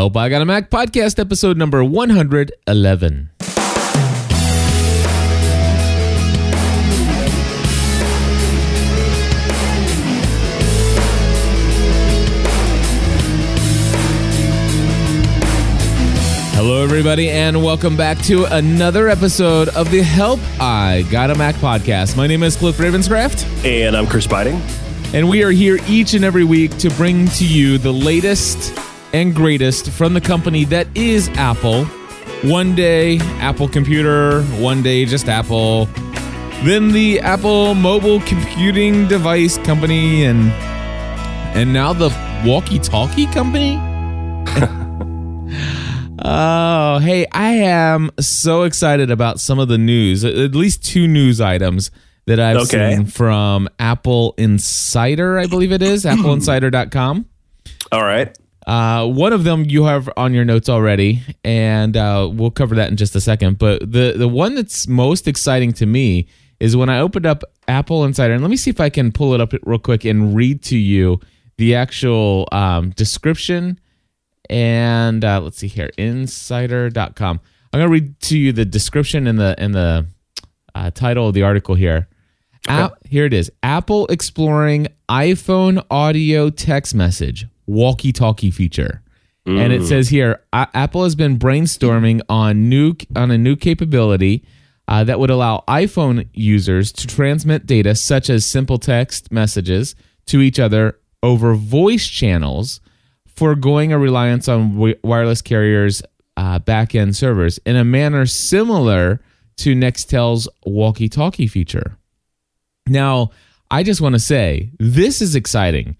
Help I Got a Mac Podcast, episode number 111. Hello, everybody, and welcome back to another episode of the Help I Got a Mac Podcast. My name is Cliff Ravenscraft. And I'm Chris Biding. And we are here each and every week to bring to you the latest and greatest from the company that is Apple. One day, Apple Computer. One day, just Apple. Then the Apple Mobile Computing Device Company. And now the walkie-talkie company? Oh, hey, I am so excited about some of the news, at least two news items that I've seen from Apple Insider, I believe it is, AppleInsider.com. All right. One of them you have on your notes already, and we'll cover that in just a second. But the one that's most exciting to me is when I opened up Apple Insider, and let me see if I can pull it up real quick and read to you the actual description. And let's see here, insider.com. I'm going to read to you the description and the title of the article here. Okay. Here it is. Apple exploring iPhone audio text message, walkie-talkie feature. And it says here, Apple has been brainstorming on a new capability that would allow iPhone users to transmit data such as simple text messages to each other over voice channels, foregoing a reliance on wireless carriers' back-end servers in a manner similar to Nextel's walkie-talkie feature. Now, I just want to say, this is exciting.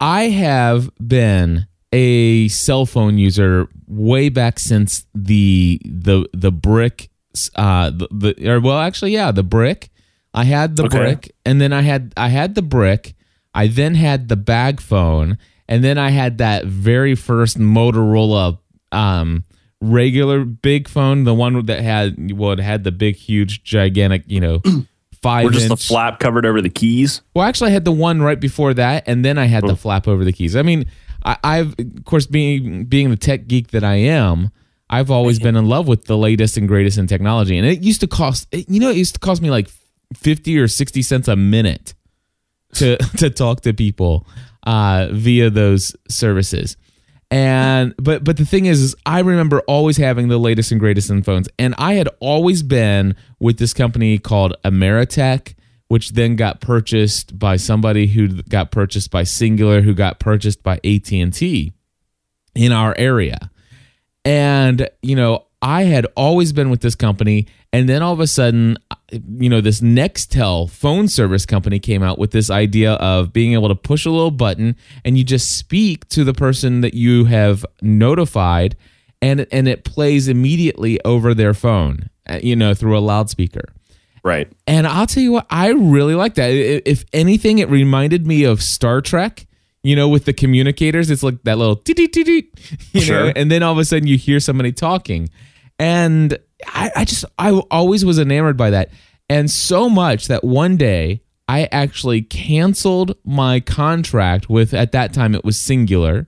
I have been a cell phone user way back since the brick. I had the brick, and then I had the brick. I then had the bag phone. And then I had that very first Motorola regular big phone, the one that had the big, huge, gigantic, 5-inch. Or just the flap covered over the keys? Well, actually, I had the one right before that, and then I had the flap over the keys. I mean, I've, of course, being the tech geek that I am, I've always been in love with the latest and greatest in technology. And it used to cost, me like 50 or 60 cents a minute to talk to people via those services. And but the thing is I remember always having the latest and greatest in phones, and I had always been with this company called Ameritech, which then got purchased by somebody who got purchased by Singular, who got purchased by AT&T in our area. And I had always been with this company, and then all of a sudden this Nextel phone service company came out with this idea of being able to push a little button and you just speak to the person that you have notified, and it plays immediately over their phone, through a loudspeaker. Right. And I'll tell you what, I really like that. If anything, it reminded me of Star Trek, with the communicators. It's like that little sure. And then all of a sudden you hear somebody talking. And I always was enamored by that. And so much that one day I actually canceled my contract with, at that time it was Singular.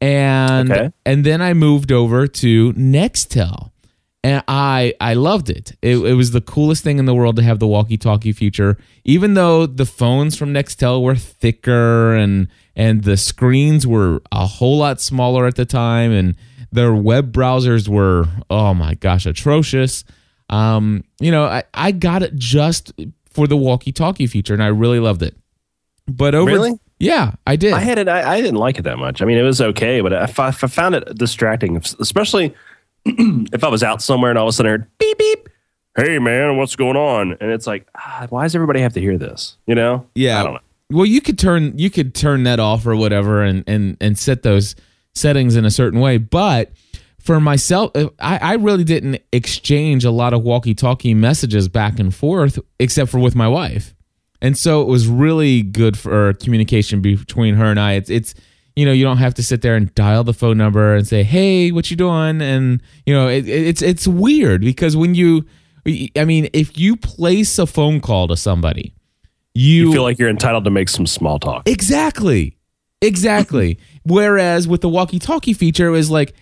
And then I moved over to Nextel, and I loved it. It was the coolest thing in the world to have the walkie-talkie feature, even though the phones from Nextel were thicker and the screens were a whole lot smaller at the time. And their web browsers were, oh my gosh, atrocious. I got it just for the walkie-talkie feature, and I really loved it. But really? Yeah, I did. I had it. I didn't like it that much. I mean, it was okay, but I found it distracting, especially if I was out somewhere and all of a sudden I heard beep beep. Hey man, what's going on? And it's like, why does everybody have to hear this? Yeah, I don't know. Well, you could turn that off or whatever, and set those settings in a certain way. But for myself, I really didn't exchange a lot of walkie-talkie messages back and forth, except for with my wife. And so it was really good for communication between her and I. It's you don't have to sit there and dial the phone number and say, hey, what you doing? And it's weird, because when if you place a phone call to somebody, you feel like you're entitled to make some small talk. Exactly. Whereas with the walkie-talkie feature, it was like,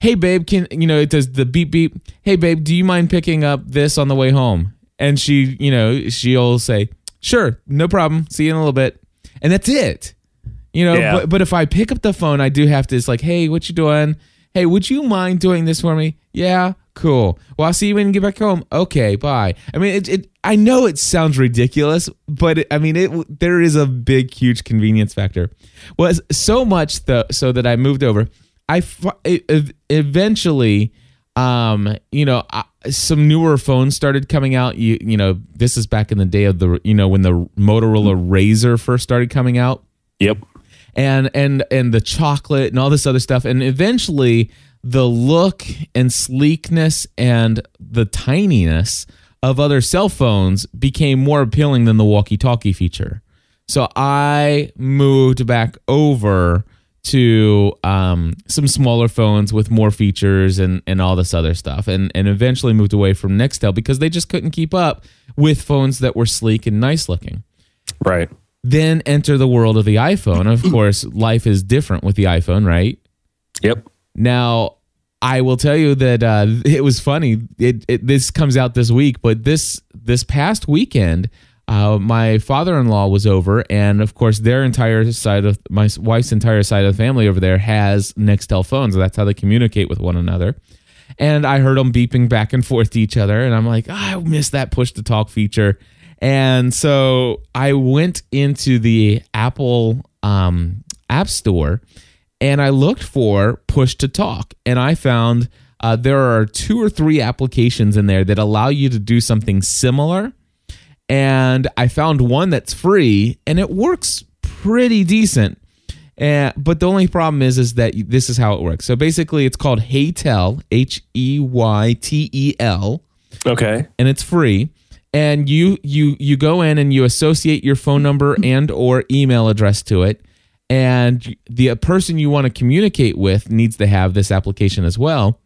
hey, babe, it does the beep beep. Hey, babe, do you mind picking up this on the way home? And she, she'll say, sure, no problem. See you in a little bit. And that's it. But if I pick up the phone, I do have to, it's like, hey, what you doing? Hey, would you mind doing this for me? Yeah, cool. Well, I'll see you when you get back home. Okay, bye. I mean, I know it sounds ridiculous, but there is a big, huge convenience factor. Well, so much so that I moved over. Eventually, some newer phones started coming out. This is back in the day of when the Motorola Razr first started coming out. Yep. And the chocolate and all this other stuff. And eventually the look and sleekness and the tininess of other cell phones became more appealing than the walkie-talkie feature. So I moved back over to some smaller phones with more features and all this other stuff. And eventually moved away from Nextel because they just couldn't keep up with phones that were sleek and nice looking. Right. Then enter the world of the iPhone. Of course, life is different with the iPhone, right? Yep. Now, I will tell you that it was funny. This comes out this week, but this past weekend, my father-in-law was over, and of course, my wife's entire side of the family over there has Nextel phones. That's how they communicate with one another. And I heard them beeping back and forth to each other, and I'm like, I miss that push-to-talk feature. And so I went into the Apple App Store and I looked for push to talk. And I found there are 2 or 3 applications in there that allow you to do something similar. And I found one that's free and it works pretty decent. But the only problem is that this is how it works. So basically it's called HeyTell, HEYTEL. Okay. And it's free. And you go in and you associate your phone number and or email address to it. And the person you want to communicate with needs to have this application as well.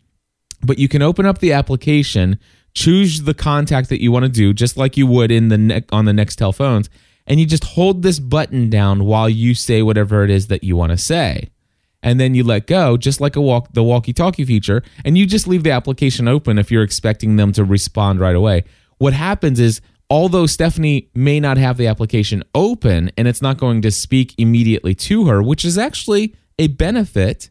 But you can open up the application, choose the contact that you want to do, just like you would on the Nextel phones. And you just hold this button down while you say whatever it is that you want to say. And then you let go, just like the walkie-talkie feature. And you just leave the application open if you're expecting them to respond right away. What happens is, although Stephanie may not have the application open and it's not going to speak immediately to her, which is actually a benefit,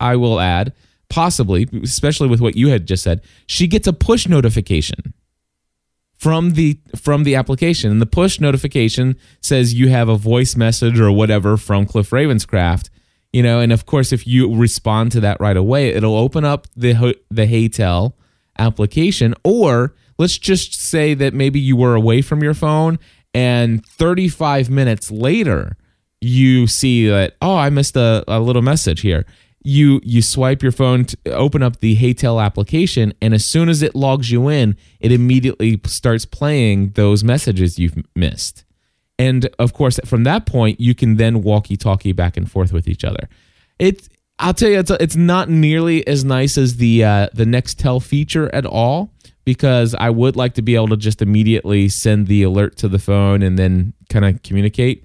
I will add, possibly, especially with what you had just said, she gets a push notification from the application. And the push notification says you have a voice message or whatever from Cliff Ravenscraft. And of course, if you respond to that right away, it'll open up the HeyTell application. Or let's just say that maybe you were away from your phone and 35 minutes later, you see that, oh, I missed a little message here. You swipe your phone to open up the HeyTell application, and as soon as it logs you in, it immediately starts playing those messages you've missed. And, of course, from that point, you can then walkie-talkie back and forth with each other. I'll tell you, it's not nearly as nice as the Nextel feature at all, because I would like to be able to just immediately send the alert to the phone and then kind of communicate.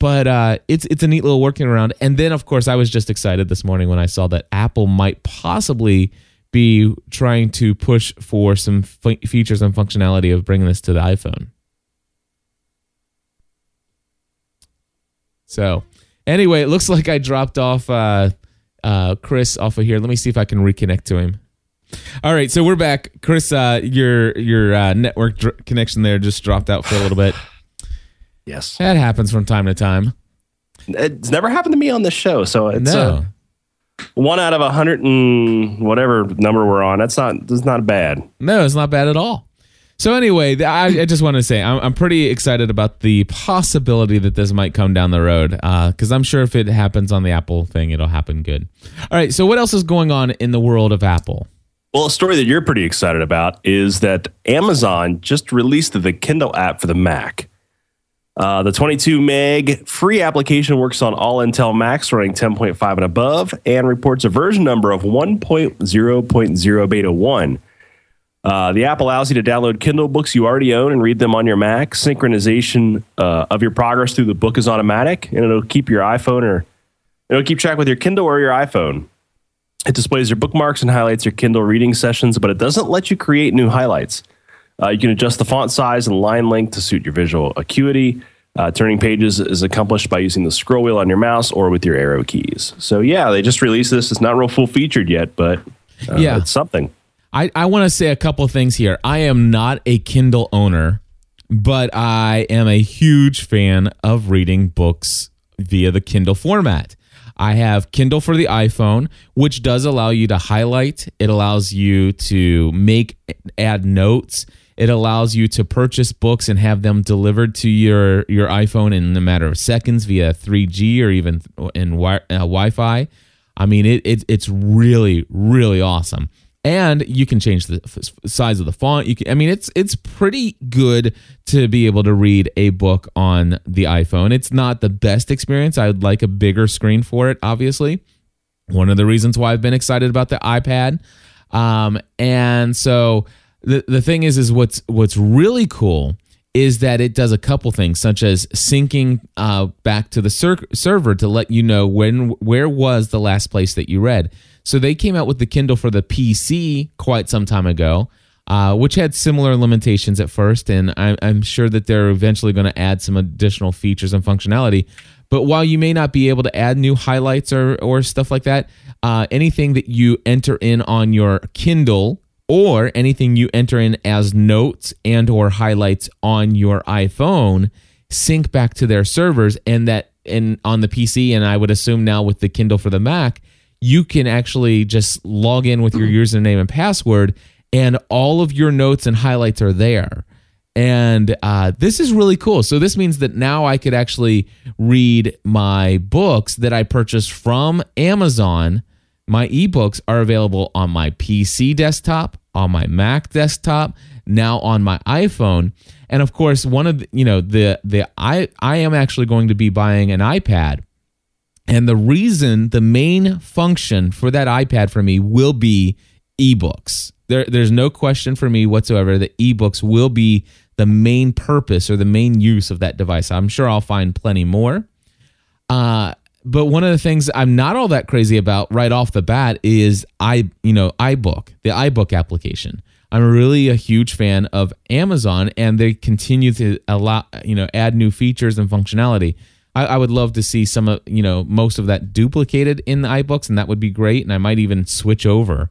But it's a neat little workaround. And then, of course, I was just excited this morning when I saw that Apple might possibly be trying to push for some features and functionality of bringing this to the iPhone. So anyway, it looks like I dropped off Chris off of here. Let me see if I can reconnect to him. All right, so we're back. Chris, your network connection there just dropped out for a little bit. Yes. That happens from time to time. It's never happened to me on this show, so it's one out of 100 and whatever number we're on. That's not bad. No, it's not bad at all. So anyway, I just want to say I'm pretty excited about the possibility that this might come down the road, because I'm sure if it happens on the Apple thing, it'll happen good. All right, so what else is going on in the world of Apple? Well, a story that you're pretty excited about is that Amazon just released the Kindle app for the Mac. The 22 meg free application works on all Intel Macs running 10.5 and above and reports a version number of 1.0.0 beta 1. The app allows you to download Kindle books you already own and read them on your Mac. Synchronization of your progress through the book is automatic, and it'll keep your iPhone or It'll keep track with your Kindle or your iPhone. It displays your bookmarks and highlights your Kindle reading sessions, but it doesn't let you create new highlights. You can adjust the font size and line length to suit your visual acuity. Turning pages is accomplished by using the scroll wheel on your mouse or with your arrow keys. So yeah, they just released this. It's not real full-featured yet, but yeah, it's something. I want to say a couple things here. I am not a Kindle owner, but I am a huge fan of reading books via the Kindle format. I have Kindle for the iPhone, which does allow you to highlight. It allows you to add notes. It allows you to purchase books and have them delivered to your iPhone in a matter of seconds via 3G or even in Wi-Fi. I mean, it's really, really awesome. And you can change the size of the font. You can, I mean, it's pretty good to be able to read a book on the iPhone. It's not the best experience. I would like a bigger screen for it, obviously. One of the reasons why I've been excited about the iPad. And so the thing is what's really cool is that it does a couple things, such as syncing back to the server to let you know where was the last place that you read. So they came out with the Kindle for the PC quite some time ago, which had similar limitations at first, and I'm sure that they're eventually going to add some additional features and functionality. But while you may not be able to add new highlights or stuff like that, anything that you enter in on your Kindle or anything you enter in as notes and or highlights on your iPhone sync back to their servers, and on the PC, and I would assume now with the Kindle for the Mac, you can actually just log in with your username and password, and all of your notes and highlights are there. And this is really cool. So this means that now I could actually read my books that I purchased from Amazon. My ebooks are available on my PC desktop, on my Mac desktop, now on my iPhone. And of course, one of the, you know, I am actually going to be buying an iPad. And the main function for that iPad for me will be ebooks. There's no question for me whatsoever that ebooks will be the main purpose or the main use of that device. I'm sure I'll find plenty more. But one of the things I'm not all that crazy about right off the bat is iBook, the iBook application. I'm really a huge fan of Amazon, and they continue to add new features and functionality. I would love to see some of most of that duplicated in the iBooks, and that would be great. And I might even switch over.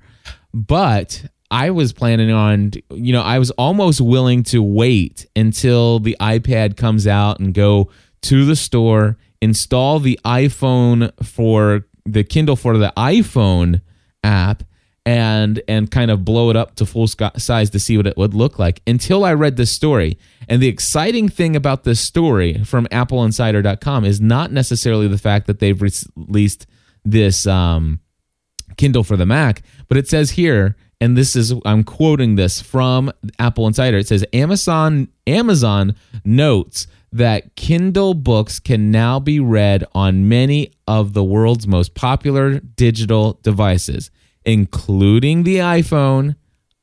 But I was planning on I was almost willing to wait until the iPad comes out and go to the store, install the iPhone for the Kindle for the iPhone app and kind of blow it up to full size to see what it would look like until I read this story. And the exciting thing about this story from AppleInsider.com is not necessarily the fact that they've released this Kindle for the Mac, but it says here, and this is, I'm quoting this from Apple Insider. It says, Amazon notes that Kindle books can now be read on many of the world's most popular digital devices, including the iPhone,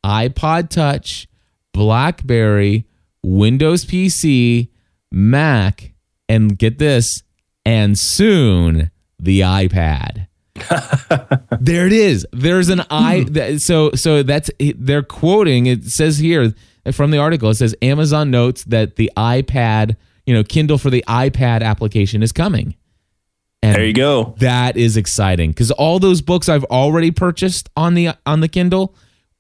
iPod Touch, Blackberry, Windows PC, Mac, and get this, and soon the iPad. There it is. There's an I. So that's, they're quoting. It says here from the article. It says Amazon notes that the iPad, Kindle for the iPad application is coming. And there you go. That is exciting because all those books I've already purchased on the Kindle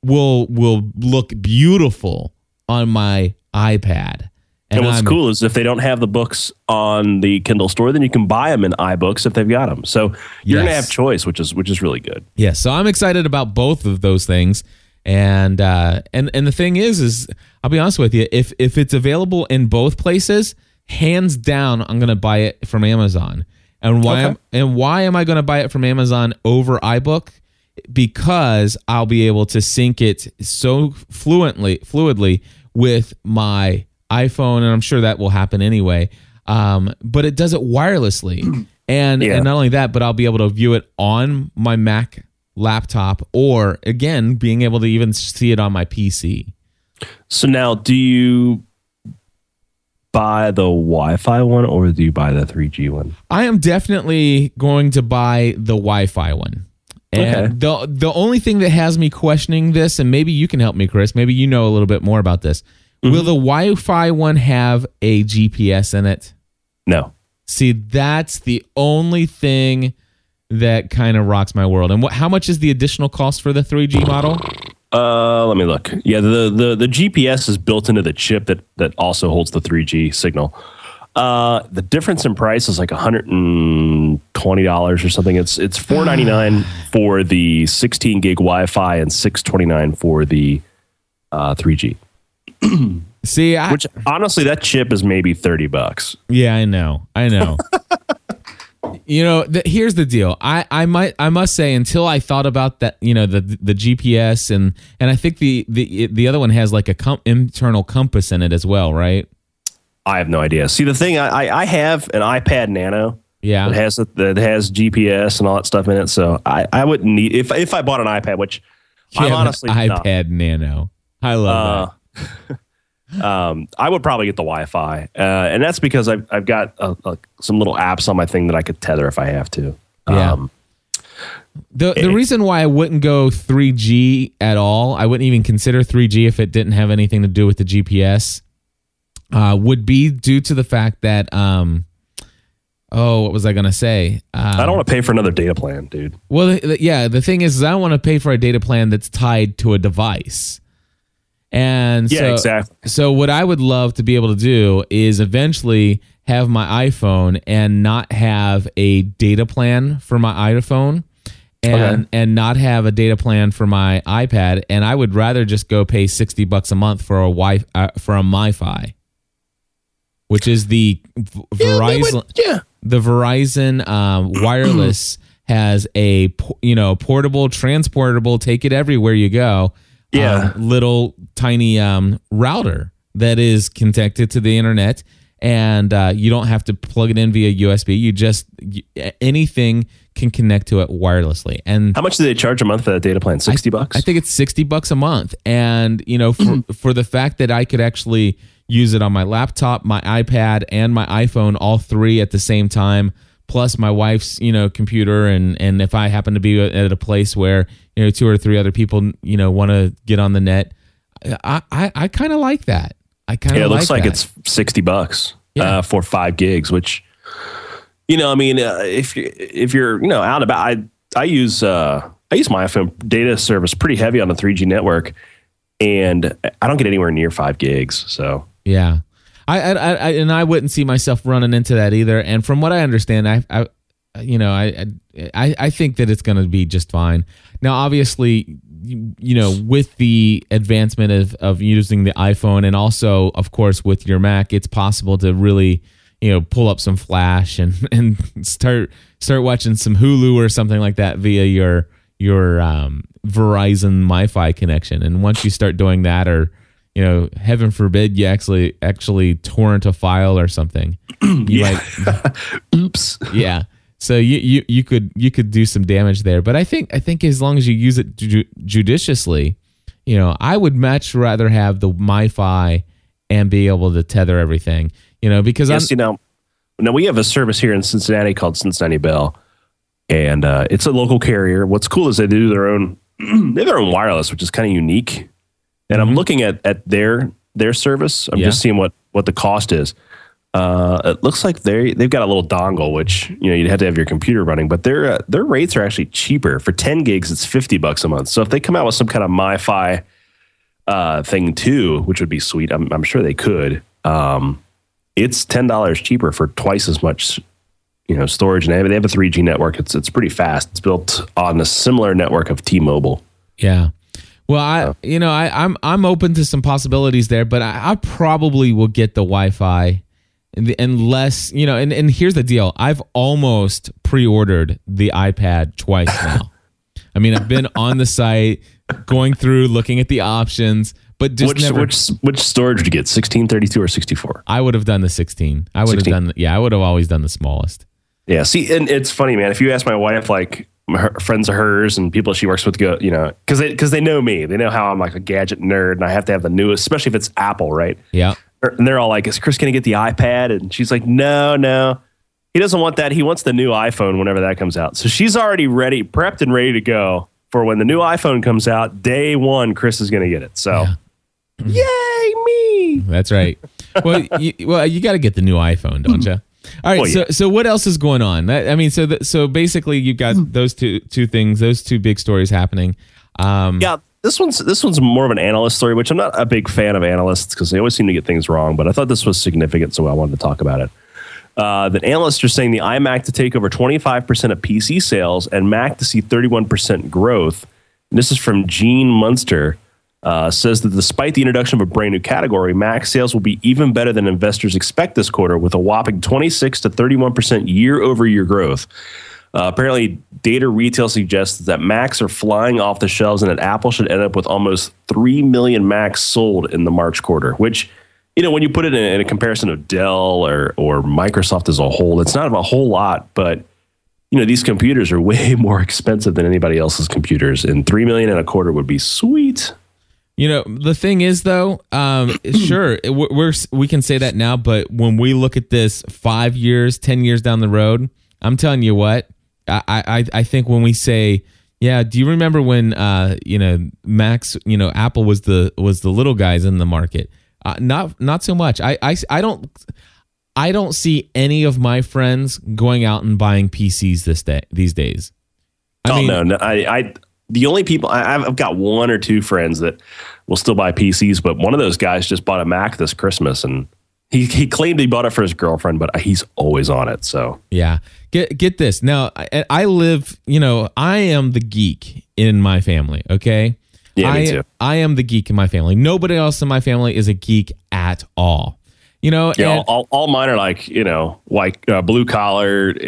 will look beautiful on my iPad. And what's cool is if they don't have the books on the Kindle store, then you can buy them in iBooks if they've got them. So you're going to have choice, which is really good. Yeah, so I'm excited about both of those things. And the thing is I'll be honest with you, if it's available in both places, hands down, I'm going to buy it from Amazon. And why am I going to buy it from Amazon over iBook? Because I'll be able to sync it so fluidly with my iPhone, and I'm sure that will happen anyway, but it does it wirelessly, and not only that, but I'll be able to view it on my Mac laptop, or again being able to even see it on my PC. So now, do you buy the Wi-Fi one or do you buy the 3G one? I am definitely going to buy the Wi-Fi one. And okay. The only thing that has me questioning this, and maybe you can help me, Chris, maybe you know a little bit more about this. Mm-hmm. Will the Wi-Fi one have a GPS in it? No. See, that's the only thing that kind of rocks my world. And how much is the additional cost for the 3G model? Let me look. Yeah, the GPS is built into the chip that also holds the 3G signal. The difference in price is like $120 or something. It's $4.99 for the 16 gig Wi-Fi and $6.29 for the 3G. See, which honestly, that chip is maybe $30. Yeah, I know. You know, here's the deal. I must say, until I thought about that, you know, the GPS and I think the other one has like a internal compass in it as well, right? I have no idea. See, the thing, I have an iPad Nano. Yeah, that has GPS and all that stuff in it. So I wouldn't need if I bought an iPad, which I'm honestly iPad Nano. I love that. I would probably get the Wi-Fi, and that's because I've got some little apps on my thing that I could tether if I have to. Yeah. The reason why I wouldn't go 3G at all, I wouldn't even consider 3G if it didn't have anything to do with the GPS, would be due to the fact that what was I going to say? I don't want to pay for another data plan, dude. Well, the thing is I don't want to pay for a data plan that's tied to a device. And yeah, so, exactly. So what I would love to be able to do is eventually have my iPhone and not have a data plan for my iPhone and not have a data plan for my iPad. And I would rather just go pay $60 a month for a MiFi, which is the Verizon. The Verizon wireless has a, you know, portable, transportable, take it everywhere you go. Yeah, little tiny router that is connected to the internet, and you don't have to plug it in via USB. You just anything can connect to it wirelessly. And how much do they charge a month for that data plan? $60. I think it's $60 a month. And you know, for the fact that I could actually use it on my laptop, my iPad, and my iPhone, all three at the same time, plus my wife's, you know, computer, and if I happen to be at a place where, you know, two or three other people, you know, want to get on the net, I kind of like that. It looks like it's $60 for 5 gigs, which, you know, I mean, if you're you know, out and about, I use my iPhone data service pretty heavy on the 3G network, and I don't get anywhere near 5 gigs, so yeah. I wouldn't see myself running into that either. And from what I understand, I think that it's going to be just fine. Now, obviously, you know, with the advancement of using the iPhone and also, of course, with your Mac, it's possible to really, you know, pull up some Flash and start watching some Hulu or something like that via your Verizon MiFi connection. And once you start doing that, or, you know, heaven forbid you actually torrent a file or something. Oops. Yeah. So you could do some damage there. But I think as long as you use it judiciously, you know, I would much rather have the MiFi and be able to tether everything. You know, because now we have a service here in Cincinnati called Cincinnati Bell, and it's a local carrier. What's cool is they have their own wireless, which is kind of unique. And I'm looking at their service. I'm just seeing what the cost is. It looks like they've got a little dongle, which, you know, you'd have to have your computer running. But their rates are actually cheaper. For 10 gigs, it's $50 a month. So if they come out with some kind of MiFi thing too, which would be sweet, I'm sure they could. It's $10 cheaper for twice as much, you know, storage. And they have a 3G network. It's pretty fast. It's built on a similar network of T-Mobile. Yeah. Well, I'm open to some possibilities there, but I probably will get the Wi-Fi unless, you know, and here's the deal. I've almost pre-ordered the iPad twice now. I mean, I've been on the site, going through, looking at the options, but just which storage would you get, 16, 32, or 64? I would have done the 16. I would have always done the smallest. Yeah, see, and it's funny, man. If you ask my wife, like, her friends of hers and people she works with go, you know, because they know me. They know how I'm like a gadget nerd, and I have to have the newest, especially if it's Apple, right? Yeah. And they're all like, is Chris going to get the iPad? And she's like, no. He doesn't want that. He wants the new iPhone whenever that comes out. So she's already ready, prepped and ready to go for when the new iPhone comes out. Day one, Chris is going to get it. So, Yay, me! That's right. Well, you got to get the new iPhone, don't you? All right. So what else is going on? I mean, so basically, you've got those two things, those two big stories happening. Yeah. This one's more of an analyst story, which I'm not a big fan of analysts because they always seem to get things wrong. But I thought this was significant, so I wanted to talk about it. That analysts are saying the iMac to take over 25% of PC sales and Mac to see 31% growth. And this is from Gene Munster. Says that despite the introduction of a brand new category, Mac sales will be even better than investors expect this quarter, with a whopping 26 to 31% year-over-year growth. Apparently, data retail suggests that Macs are flying off the shelves and that Apple should end up with almost 3 million Macs sold in the March quarter, which, you know, when you put it in a comparison of Dell or Microsoft as a whole, it's not a whole lot, but, you know, these computers are way more expensive than anybody else's computers, and 3 million and a quarter would be sweet. You know, the thing is, though, sure, we can say that now, but when we look at this 5 years, 10 years down the road, I'm telling you what, I think when we say, yeah, do you remember when, Macs, Apple was the little guys in the market? Not so much. I don't see any of my friends going out and buying PCs these days. The only people I've got one or two friends that will still buy PCs, but one of those guys just bought a Mac this Christmas, and he claimed he bought it for his girlfriend, but he's always on it. So yeah, get this. Now I live, I am the geek in my family. Okay, yeah, me too. I am the geek in my family. Nobody else in my family is a geek at all. All mine are like blue collar and,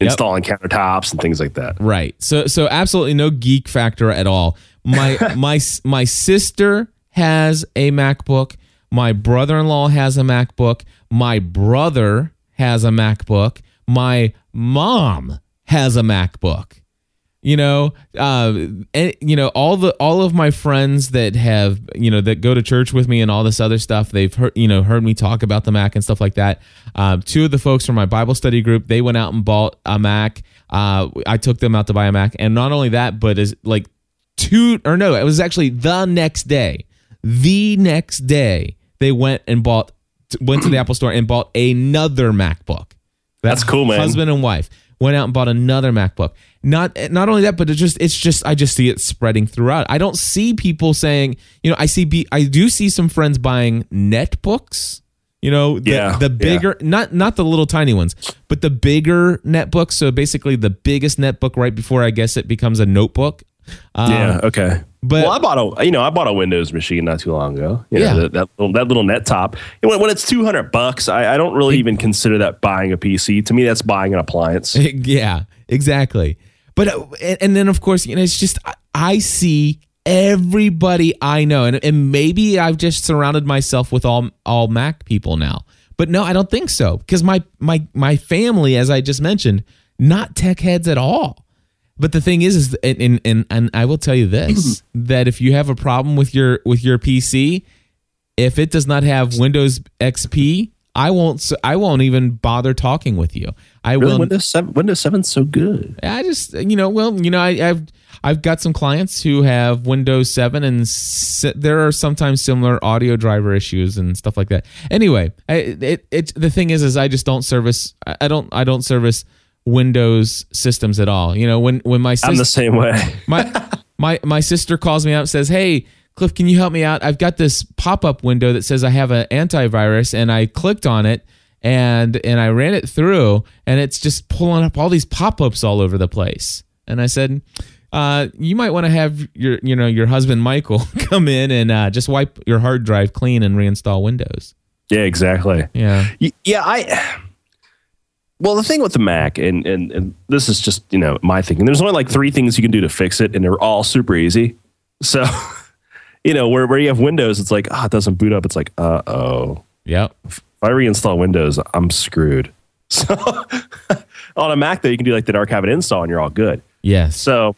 installing countertops and things like that. Right. So absolutely no geek factor at all. My sister has a MacBook. My brother-in-law has a MacBook. My brother has a MacBook. My mom has a MacBook. All of my friends that have, that go to church with me and all this other stuff, they've heard me talk about the Mac and stuff like that. Two of the folks from my Bible study group, they went out and bought a Mac. I took them out to buy a Mac. And not only that, but it was actually the next day. The next day they went to the Apple store and bought another MacBook. That's cool, man. Husband and wife went out and bought another MacBook. Not only that, but I just see it spreading throughout. I don't see people saying, I do see some friends buying netbooks, the bigger, not the little tiny ones, but the bigger netbooks. So basically the biggest netbook right before, I guess, it becomes a notebook. Okay. But I bought a Windows machine not too long ago. That little net top. When it's $200, I don't really even consider that buying a PC. To me, that's buying an appliance. Yeah, exactly. But and then, of course, it's just I see everybody I know, and maybe I've just surrounded myself with all Mac people now. But no, I don't think so, because my family, as I just mentioned, not tech heads at all. But the thing is and I will tell you this, that if you have a problem with your PC, if it does not have Windows XP, I won't even bother talking with you. Windows 7's so good. I just, I've got some clients who have Windows 7, and there are sometimes similar audio driver issues and stuff like that. Anyway, the thing is I just don't service. I don't service Windows systems at all. When my sister, I'm the same way. my sister calls me up and says, "Hey, Cliff, can you help me out? I've got this pop-up window that says I have an antivirus, and I clicked on it and I ran it through, and it's just pulling up all these pop-ups all over the place." And I said, "You might want to have your husband Michael come in and just wipe your hard drive clean and reinstall Windows." Yeah, exactly. Yeah. Well, the thing with the Mac, and this is just, my thinking, there's only like three things you can do to fix it, and they're all super easy. So, where you have Windows, it's like, it doesn't boot up. It's like, uh-oh. Yeah. If I reinstall Windows, I'm screwed. So, on a Mac, though, you can do like that archive and install, and you're all good. Yes. So,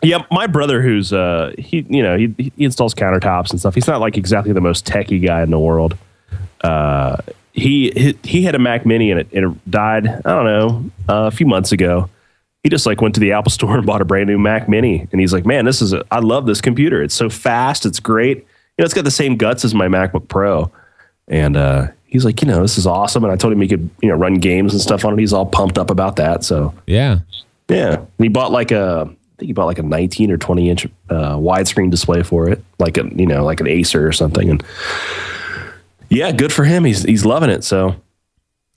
yeah, my brother, who's, he installs countertops and stuff. He's not like exactly the most techie guy in the world. he had a Mac Mini and it died, I don't know, a few months ago. He just like went to the Apple store and bought a brand new Mac Mini. And he's like, man, I love this computer. It's so fast. It's great. You know, it's got the same guts as my MacBook Pro. And he's like, you know, this is awesome. And I told him he could, you know, run games and stuff on it. He's all pumped up about that. So yeah. Yeah. And he bought like a 19 or 20 inch widescreen display for it. Like like an Acer or something. And yeah, good for him. He's loving it. So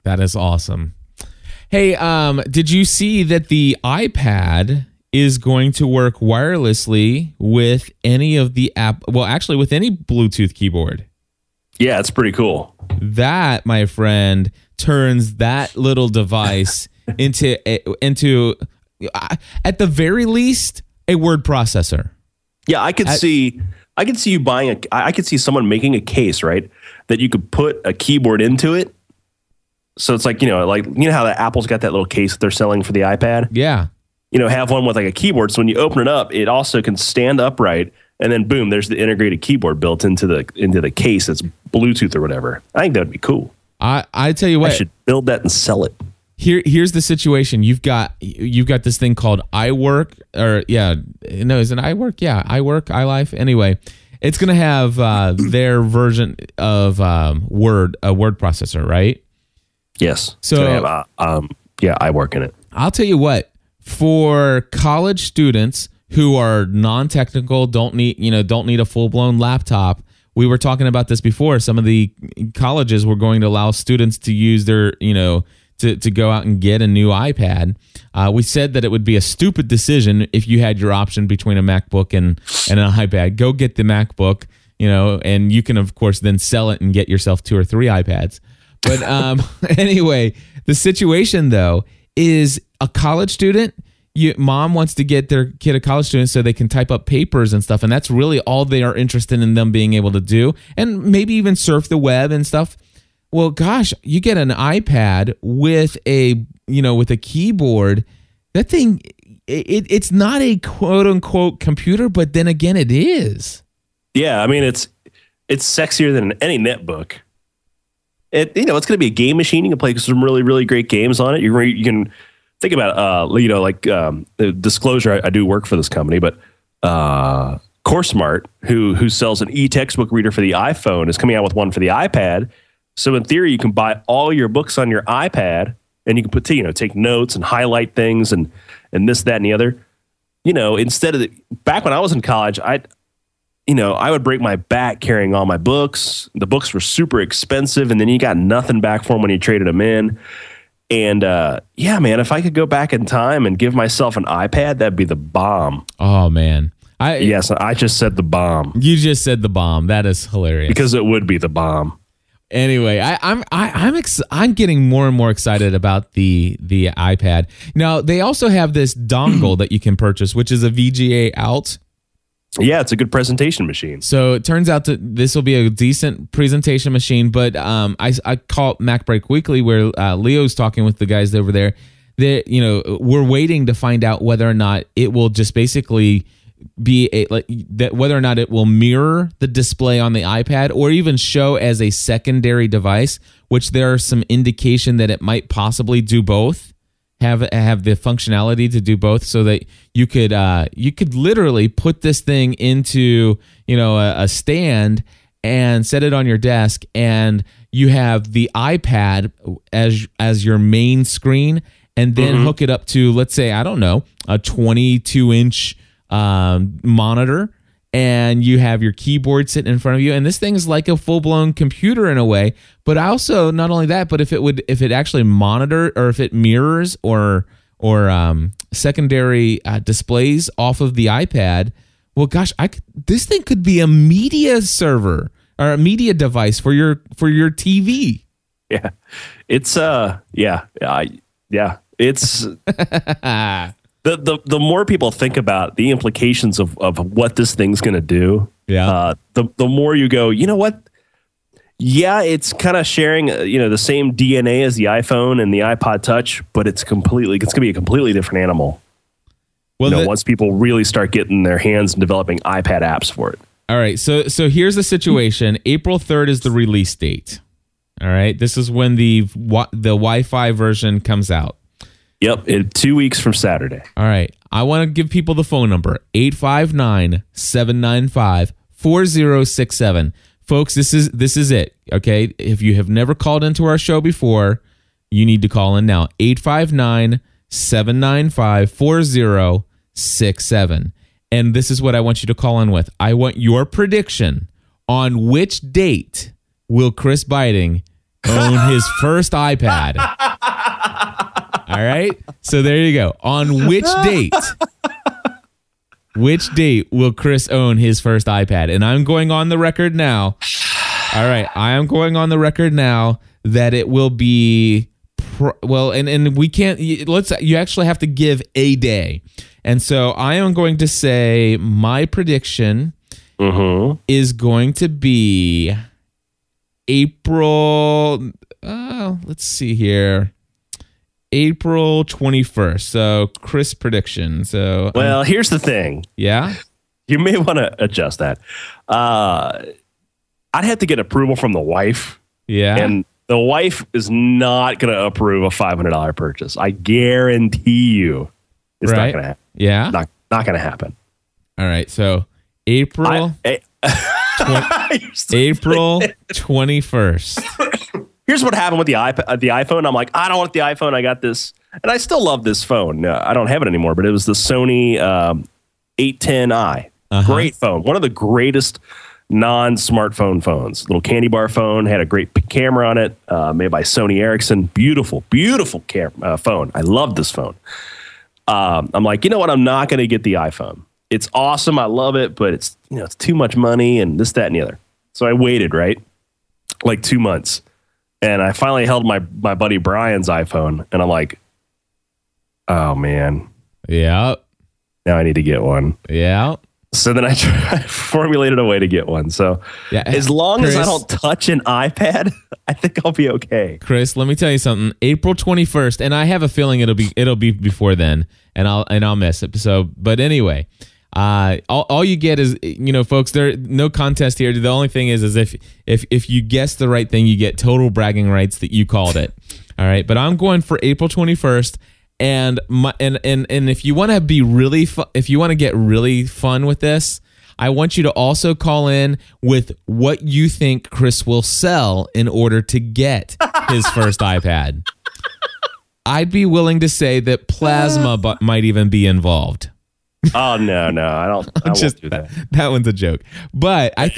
that is awesome. Hey, did you see that the iPad is going to work wirelessly with any of the app? Well, actually, with any Bluetooth keyboard. Yeah, it's pretty cool. That, my friend, turns that little device into at the very least a word processor. Yeah, I could see you buying I could see someone making a case, right, that you could put a keyboard into it. So it's like how the Apple's got that little case that they're selling for the iPad. Yeah. You know, have one with like a keyboard. So when you open it up, it also can stand upright, and then boom, there's the integrated keyboard built into the case. That's Bluetooth or whatever. I think that would be cool. I tell you what, I should build that and sell it. Here's the situation. You've got this thing called iWork, or yeah, no, is it iWork? Yeah, iWork, iLife. Anyway, it's gonna have their version of a word processor, right? Yes. So I have, iWork in it. I'll tell you what, for college students who are non-technical, don't need a full-blown laptop. We were talking about this before. Some of the colleges were going to allow students to use their, to go out and get a new iPad. We said that it would be a stupid decision if you had your option between a MacBook and an iPad. Go get the MacBook, and you can, of course, then sell it and get yourself 2 or 3 iPads. But anyway, the situation, though, is a college student, mom wants to get their kid a college student so they can type up papers and stuff. And that's really all they are interested in them being able to do, and maybe even surf the web and stuff. Well, gosh, you get an iPad with a keyboard. That thing, it's not a quote unquote computer, but then again, it is. Yeah, I mean, it's sexier than any netbook. It's going to be a game machine. You can play some really, really great games on it. You can think about, the disclosure. I do work for this company, but CoreSmart, who sells an e-textbook reader for the iPhone, is coming out with one for the iPad. So in theory, you can buy all your books on your iPad, and you can put, take notes and highlight things and this, that, and the other. Instead of back when I was in college, I would break my back carrying all my books. The books were super expensive, and then you got nothing back for them when you traded them in. And yeah, man, if I could go back in time and give myself an iPad, that'd be the bomb. Oh, man. I just said the bomb. You just said the bomb. That is hilarious. Because it would be the bomb. Anyway, I'm getting more and more excited about the iPad. Now, they also have this dongle that you can purchase, which is a VGA out. Yeah, it's a good presentation machine. So it turns out that this will be a decent presentation machine. But I call it Mac Break Weekly, where Leo's talking with the guys over there. That we're waiting to find out whether or not it will just basically be whether or not it will mirror the display on the iPad, or even show as a secondary device. Which there are some indication that it might possibly do both. Have the functionality to do both, so that you could literally put this thing into a stand and set it on your desk, and you have the iPad as your main screen, and then hook it up to, let's say, I don't know, a 22 inch monitor, and you have your keyboard sitting in front of you, and this thing is like a full-blown computer in a way. But also, not only that, but if it actually monitor, or if it mirrors or secondary displays off of the iPad, well, gosh, this thing could be a media server or a media device for your TV. Yeah, it's. The more people think about the implications of what this thing's going to do, the more you go, you know what? Yeah, it's kind of sharing the same DNA as the iPhone and the iPod Touch, but it's going to be a completely different animal. Well, once people really start getting their hands and developing iPad apps for it. All right, so here's the situation. April 3rd is the release date. All right. This is when the Wi-Fi version comes out. Yep. In 2 weeks from Saturday. All right. I want to give people the phone number, 859-795-4067. Folks, this is it. Okay. If you have never called into our show before, you need to call in now. 859-795-4067. And this is what I want you to call in with. I want your prediction on which date will Chris Biding own his first iPad. All right? So there you go. On which date will Chris own his first iPad? And I'm going on the record now. All right. I am going on the record now that it will be... Well, and we can't... You actually have to give a day. And so I am going to say my prediction is going to be... April, let's see here, April 21st. So Chris prediction. So well, here's the thing. Yeah, you may want to adjust that. I'd have to get approval from the wife. Yeah, and the wife is not going to approve a $500 purchase. I guarantee you, it's not going to happen. Yeah, not going to happen. All right, so April. April 21st. Here's what happened with the iPhone. I'm like, I don't want the iPhone. I got this. And I still love this phone. I don't have it anymore, but it was the Sony 810i. Great phone. One of the greatest non-smartphone phones. Little candy bar phone. Had a great camera on it. Made by Sony Ericsson. Beautiful, beautiful phone. I love this phone. I'm like, you know what? I'm not going to get the iPhone. It's awesome. I love it, but it's, you know, it's too much money and this, that, and the other. So I waited, right? Like 2 months. And I finally held my buddy Brian's iPhone and I'm like, oh man. Yeah. Now I need to get one. Yeah. So then I formulated a way to get one. So yeah, as long as I don't touch an iPad, I think I'll be okay. Chris, let me tell you something. April 21st, and I have a feeling it'll be before then, and I'll miss it. So, but anyway, all you get is, you know, folks, there no contest here. The only thing is if you guess the right thing, you get total bragging rights that you called it. All right, but I'm going for April 21st, and if you want to be really if you want to get really fun with this, I want you to also call in with what you think Chris will sell in order to get his first iPad. I'd be willing to say that plasma might even be involved. Oh no, I don't. I won't do that. That one's a joke. But I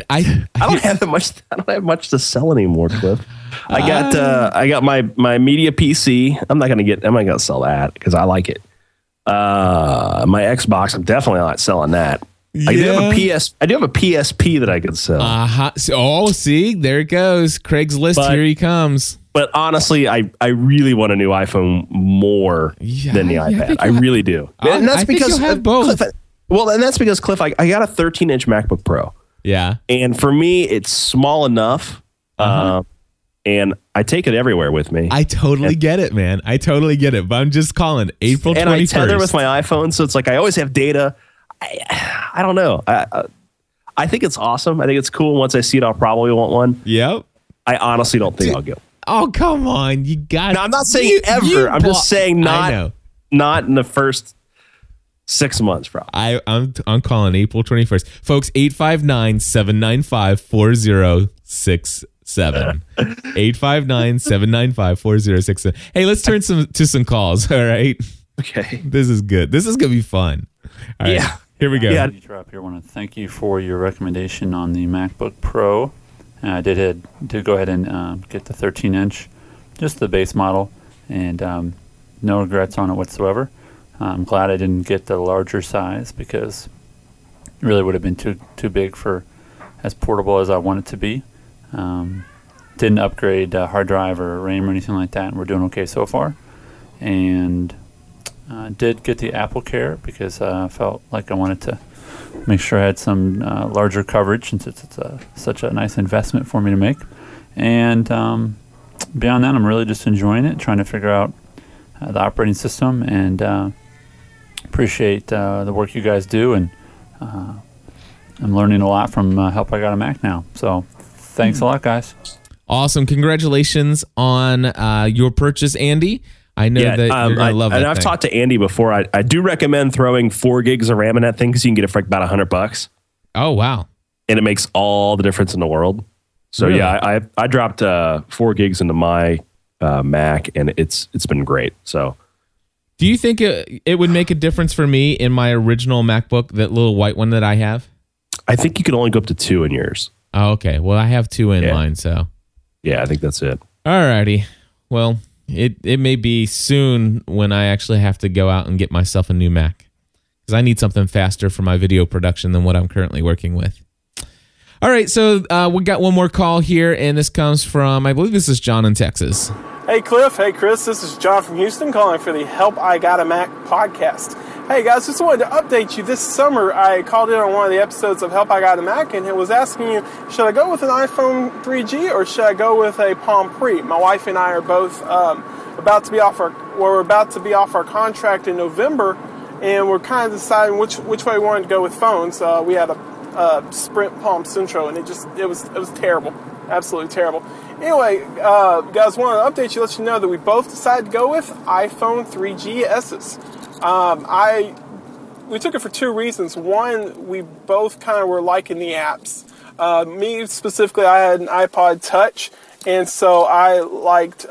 don't have that much. I don't have much to sell anymore, Cliff. I got my media PC. I'm not gonna sell that because I like it. My Xbox. I'm definitely not selling that. Yeah. I do have a PSP that I could sell. See, there it goes. Craigslist. Here he comes. But honestly, I really want a new iPhone more than the iPad. I really do. And that's because you'll have both. Cliff, I got a 13-inch MacBook Pro. Yeah. And for me, it's small enough. And I take it everywhere with me. I totally get it, man. I totally get it. But I'm just calling April 21st. And I tether with my iPhone, so it's like I always have data. I don't know. I think it's awesome. I think it's cool. Once I see it, I'll probably want one. Yep. I honestly don't think I'll get one. Oh, come on. You got it. I'm not saying ever. I'm just saying not in the first 6 months, probably. I'm calling April 21st. Folks, 859-795-4067. 859-795-4067. Hey, let's turn to some calls, all right? Okay. This is good. This is going to be fun. All right, here we go. Yeah. I want to thank you for your recommendation on the MacBook Pro. I did go ahead and get the 13-inch, just the base model, and no regrets on it whatsoever. I'm glad I didn't get the larger size because it really would have been too big for as portable as I want it to be. Didn't upgrade hard drive or RAM or anything like that, and we're doing okay so far. And did get the AppleCare because I felt like I wanted to make sure I had some larger coverage since it's such a nice investment for me to make. And beyond that, I'm really just enjoying it, trying to figure out the operating system, and appreciate the work you guys do. And I'm learning a lot from Help I Got a Mac now. So thanks a lot, guys. Awesome. Congratulations on your purchase, Andy. I know that you're going to love it. And I've talked to Andy before. I do recommend throwing 4 gigs of RAM in that thing because you can get it for like about $100. Oh, wow. And it makes all the difference in the world. So, really? I dropped 4 gigs into my Mac, and it's been great. So, do you think it would make a difference for me in my original MacBook, that little white one that I have? I think you can only go up to 2 in yours. Oh, okay. Well, I have 2 in mine, so. Yeah, I think that's it. All righty. Well, it may be soon when I actually have to go out and get myself a new Mac, because I need something faster for my video production than what I'm currently working with. All right, so we got one more call here, and this comes from, I believe this is John in Texas. Hey, Cliff. Hey, Chris. This is John from Houston calling for the Help I Got a Mac podcast. Hey, guys, just wanted to update you. This summer, I called in on one of the episodes of Help I Got a Mac, and it was asking you, should I go with an iPhone 3G or should I go with a Palm Pre? My wife and I are both about to be off our contract in November, and we're kind of deciding which way we wanted to go with phones. We had a Sprint Palm Centro, and it was terrible, absolutely terrible. Anyway, guys, wanted to update you, let you know that we both decided to go with iPhone 3GS's. We took it for 2 reasons. One, we both kind of were liking the apps. Me specifically, I had an iPod Touch, and so I liked the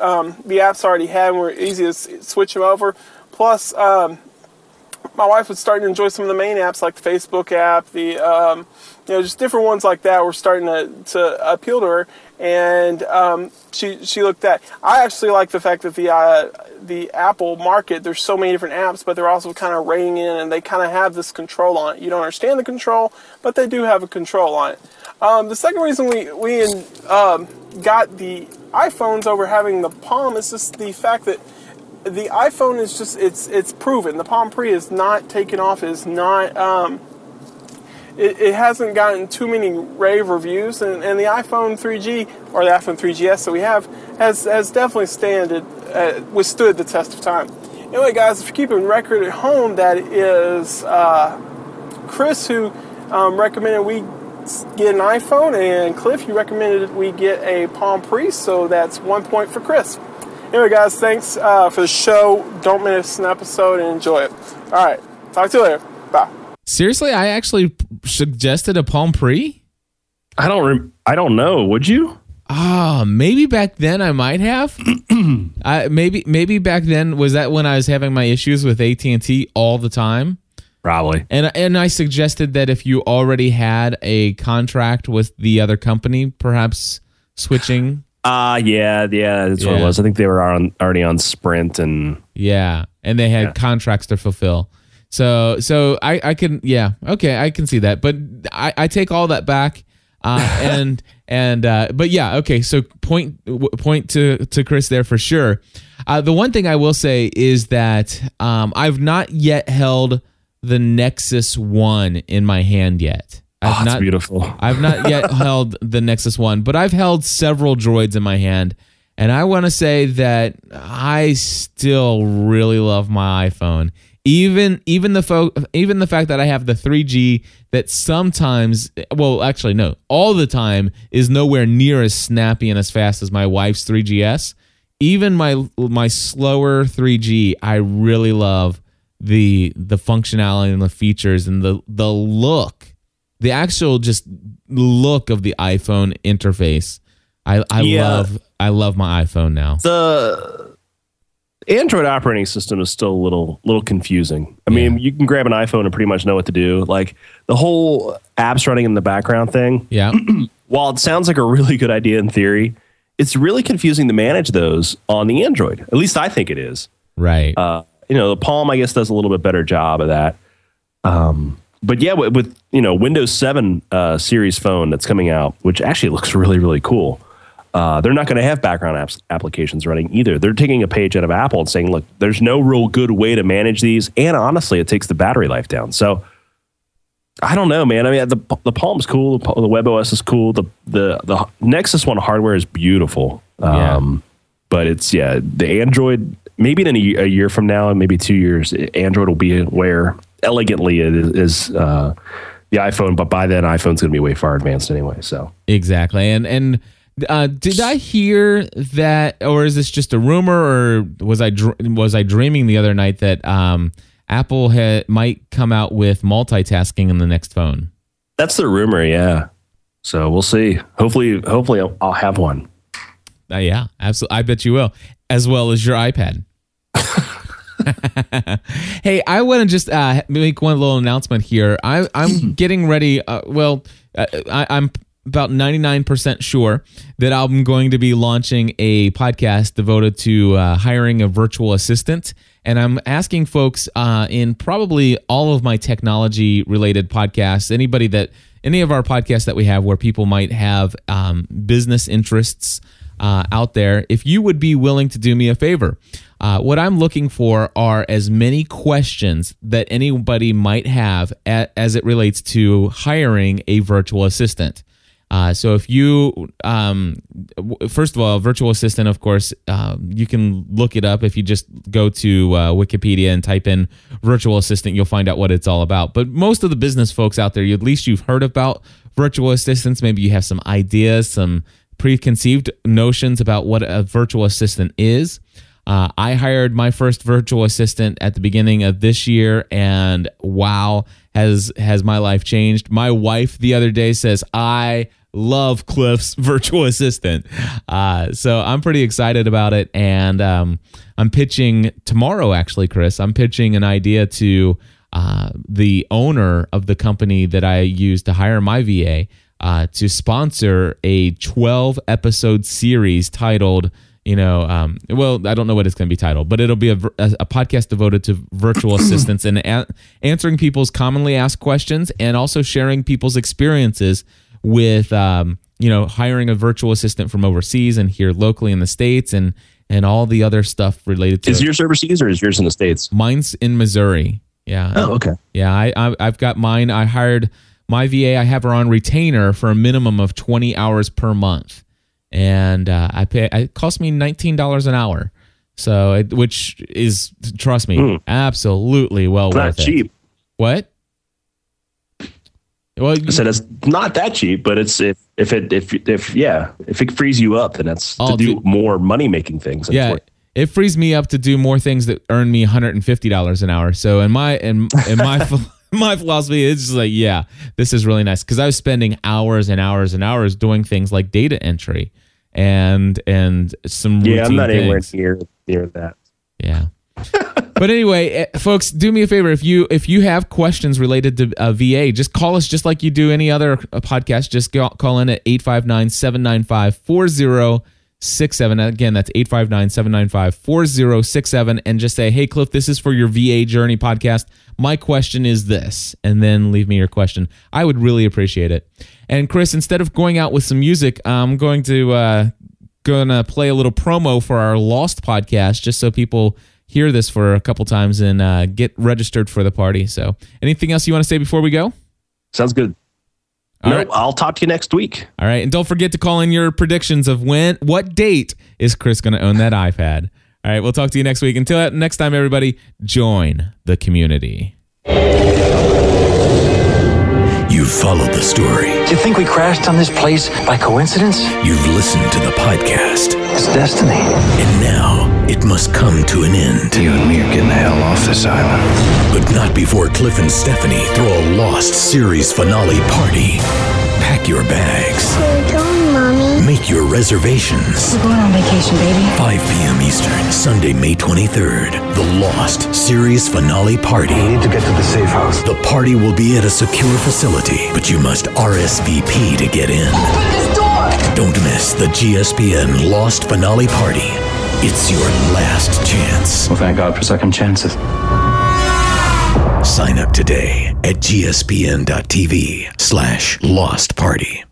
apps I already had, and were easy to switch them over. Plus, my wife was starting to enjoy some of the main apps, like the Facebook app, the just different ones like that were starting to appeal to her, and she looked at. I actually like the fact that the Apple market, there's so many different apps, but they're also kind of reining in, and they kind of have this control on it. You don't understand the control, but they do have a control on it. The second reason we got the iPhones over having the Palm is just the fact that the iPhone is just, it's proven. The Palm Pre is not taken off, is not, it hasn't gotten too many rave reviews, and the iPhone 3G, or the iPhone 3GS that we have, has definitely withstood the test of time. Anyway, guys, if you're keeping record at home, that is Chris who recommended we get an iPhone, and Cliff, you recommended we get a Palm Pre, so that's 1 point for Chris. Anyway, guys, thanks for the show. Don't miss an episode and enjoy it. All right. Talk to you later. Bye. Seriously, I actually suggested a Palm Pre? I don't know. Would you? Maybe back then I might have. Maybe back then, was that when I was having my issues with AT&T all the time? Probably. And I suggested that if you already had a contract with the other company, perhaps switching... that's what it was. I think they were already on Sprint, and they had contracts to fulfill. So I can, okay, I can see that. But I take all that back, but yeah, okay. So point to Chris there for sure. The one thing I will say is that I've not yet held the Nexus One in my hand yet. That's beautiful. I've not yet held the Nexus One, but I've held several droids in my hand, and I want to say that I still really love my iPhone. Even the fact that I have the 3G that sometimes, well, actually no, all the time is nowhere near as snappy and as fast as my wife's 3GS. Even my slower 3G, I really love the functionality and the features and the look. The actual just look of the iPhone interface, I love my iPhone now. The Android operating system is still a little confusing. I mean, you can grab an iPhone and pretty much know what to do. Like the whole apps running in the background thing. Yeah. While it sounds like a really good idea in theory, it's really confusing to manage those on the Android. At least I think it is. Right. The Palm, I guess, does a little bit better job of that. But yeah, with Windows 7 series phone that's coming out, which actually looks really, really cool. They're not going to have background applications running either. They're taking a page out of Apple and saying, look, there's no real good way to manage these. And honestly, it takes the battery life down. So I don't know, man. I mean, the Palm's cool. The WebOS is cool. The Nexus One hardware is beautiful. But it's, the Android, maybe in a year from now, and maybe 2 years, Android will be where... elegantly it is the iPhone, but by then iPhone's going to be way far advanced anyway. So exactly, and Did I hear that, or is this just a rumor, or was I dreaming the other night that Apple might come out with multitasking in the next phone? That's the rumor, yeah. So we'll see. Hopefully I'll have one. Yeah, absolutely. I bet you will, as well as your iPad. Hey, I want to just make one little announcement here. I'm getting ready. I'm about 99% sure that I'm going to be launching a podcast devoted to hiring a virtual assistant. And I'm asking folks in probably all of my technology-related podcasts, any of our podcasts that we have where people might have business interests out there, if you would be willing to do me a favor. What I'm looking for are as many questions that anybody might have as it relates to hiring a virtual assistant. So if you, first of all, virtual assistant, of course, you can look it up. If you just go to Wikipedia and type in virtual assistant, you'll find out what it's all about. But most of the business folks out there, at least you've heard about virtual assistants. Maybe you have some ideas, some preconceived notions about what a virtual assistant is. I hired my first virtual assistant at the beginning of this year, and wow, has my life changed. My wife the other day says, I love Cliff's virtual assistant. So I'm pretty excited about it, and I'm pitching tomorrow, actually, Chris. I'm pitching an idea to the owner of the company that I use to hire my VA to sponsor a 12-episode series titled... I don't know what it's going to be titled, but it'll be a podcast devoted to virtual assistants and answering people's commonly asked questions, and also sharing people's experiences with, hiring a virtual assistant from overseas and here locally in the States, and all the other stuff related to it. Is yours overseas or is yours in the States? Mine's in Missouri. Yeah. Oh, okay. Yeah. I've got mine. I hired my VA. I have her on retainer for a minimum of 20 hours per month. And it cost me $19 an hour, so which is, trust me, absolutely worth it. Not cheap. What? Well, I said it's not that cheap, but it's if it frees you up, then that's to do more money making things. Yeah, it frees me up to do more things that earn me $150 an hour. So in my my philosophy is just like, yeah, this is really nice, because I was spending hours and hours and hours doing things like data entry and some routine things. Yeah, I'm not anywhere near that. Yeah. But anyway, folks, do me a favor. If you have questions related to VA, just call us, just like you do any other podcast. Just call in at 859-795-4067. Again, that's 859-795-4067, and just say, hey, Cliff, this is for your VA Journey podcast. My question is this, and then leave me your question. I would really appreciate it. And Chris, instead of going out with some music, I'm going to play a little promo for our Lost podcast, just so people hear this for a couple times and get registered for the party. So anything else you want to say before we go? Sounds good. All right. I'll talk to you next week. All right. And don't forget to call in your predictions of what date is Chris going to own that iPad. All right. We'll talk to you next week. Until next time, everybody, join the community. You've followed the story. Do you think we crashed on this place by coincidence? You've listened to the podcast. It's destiny. And now it must come to an end. You and me are getting the hell off this island. But not before Cliff and Stephanie throw a Lost series finale party. Pack your bags. Where are you going, Mommy? Make your reservations. We're going on vacation, baby. 5 p.m. Eastern, Sunday, May 23rd. The Lost series finale party. We need to get to the safe house. The party will be at a secure facility, but you must RSVP to get in. Open this door! Don't miss the GSPN Lost finale party. It's your last chance. Well, thank God for second chances. Sign up today at gspn.tv/lostparty.